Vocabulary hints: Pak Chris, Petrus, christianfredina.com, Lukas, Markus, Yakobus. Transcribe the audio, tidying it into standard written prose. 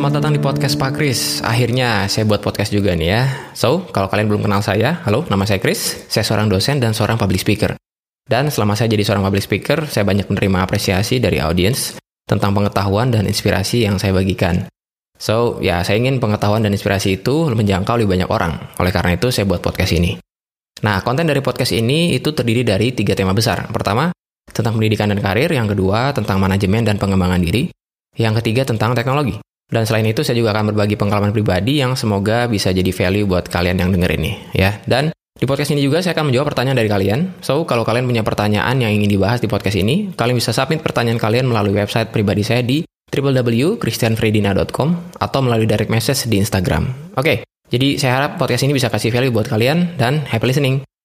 selamat datang di podcast Pak Chris. Akhirnya saya buat podcast juga nih ya. So, kalau kalian belum kenal saya, halo, nama saya Chris. Saya seorang dosen dan seorang public speaker. Dan selama saya jadi seorang public speaker, saya banyak menerima apresiasi dari audiens tentang pengetahuan dan inspirasi yang saya bagikan. So, ya saya ingin pengetahuan dan inspirasi itu menjangkau lebih banyak orang. Oleh karena itu, saya buat podcast ini. Nah, konten dari podcast ini itu terdiri dari 3 tema besar. Pertama, tentang pendidikan dan karir. Yang kedua, tentang manajemen dan pengembangan diri. Yang ketiga, tentang teknologi. Dan selain itu, saya juga akan berbagi pengalaman pribadi yang semoga bisa jadi value buat kalian yang denger ini. Ya. Dan di podcast ini juga saya akan menjawab pertanyaan dari kalian. So, kalau kalian punya pertanyaan yang ingin dibahas di podcast ini, kalian bisa submit pertanyaan kalian melalui website pribadi saya di www.christianfredina.com atau melalui direct message di Instagram. Oke, jadi saya harap podcast ini bisa kasih value buat kalian dan happy listening.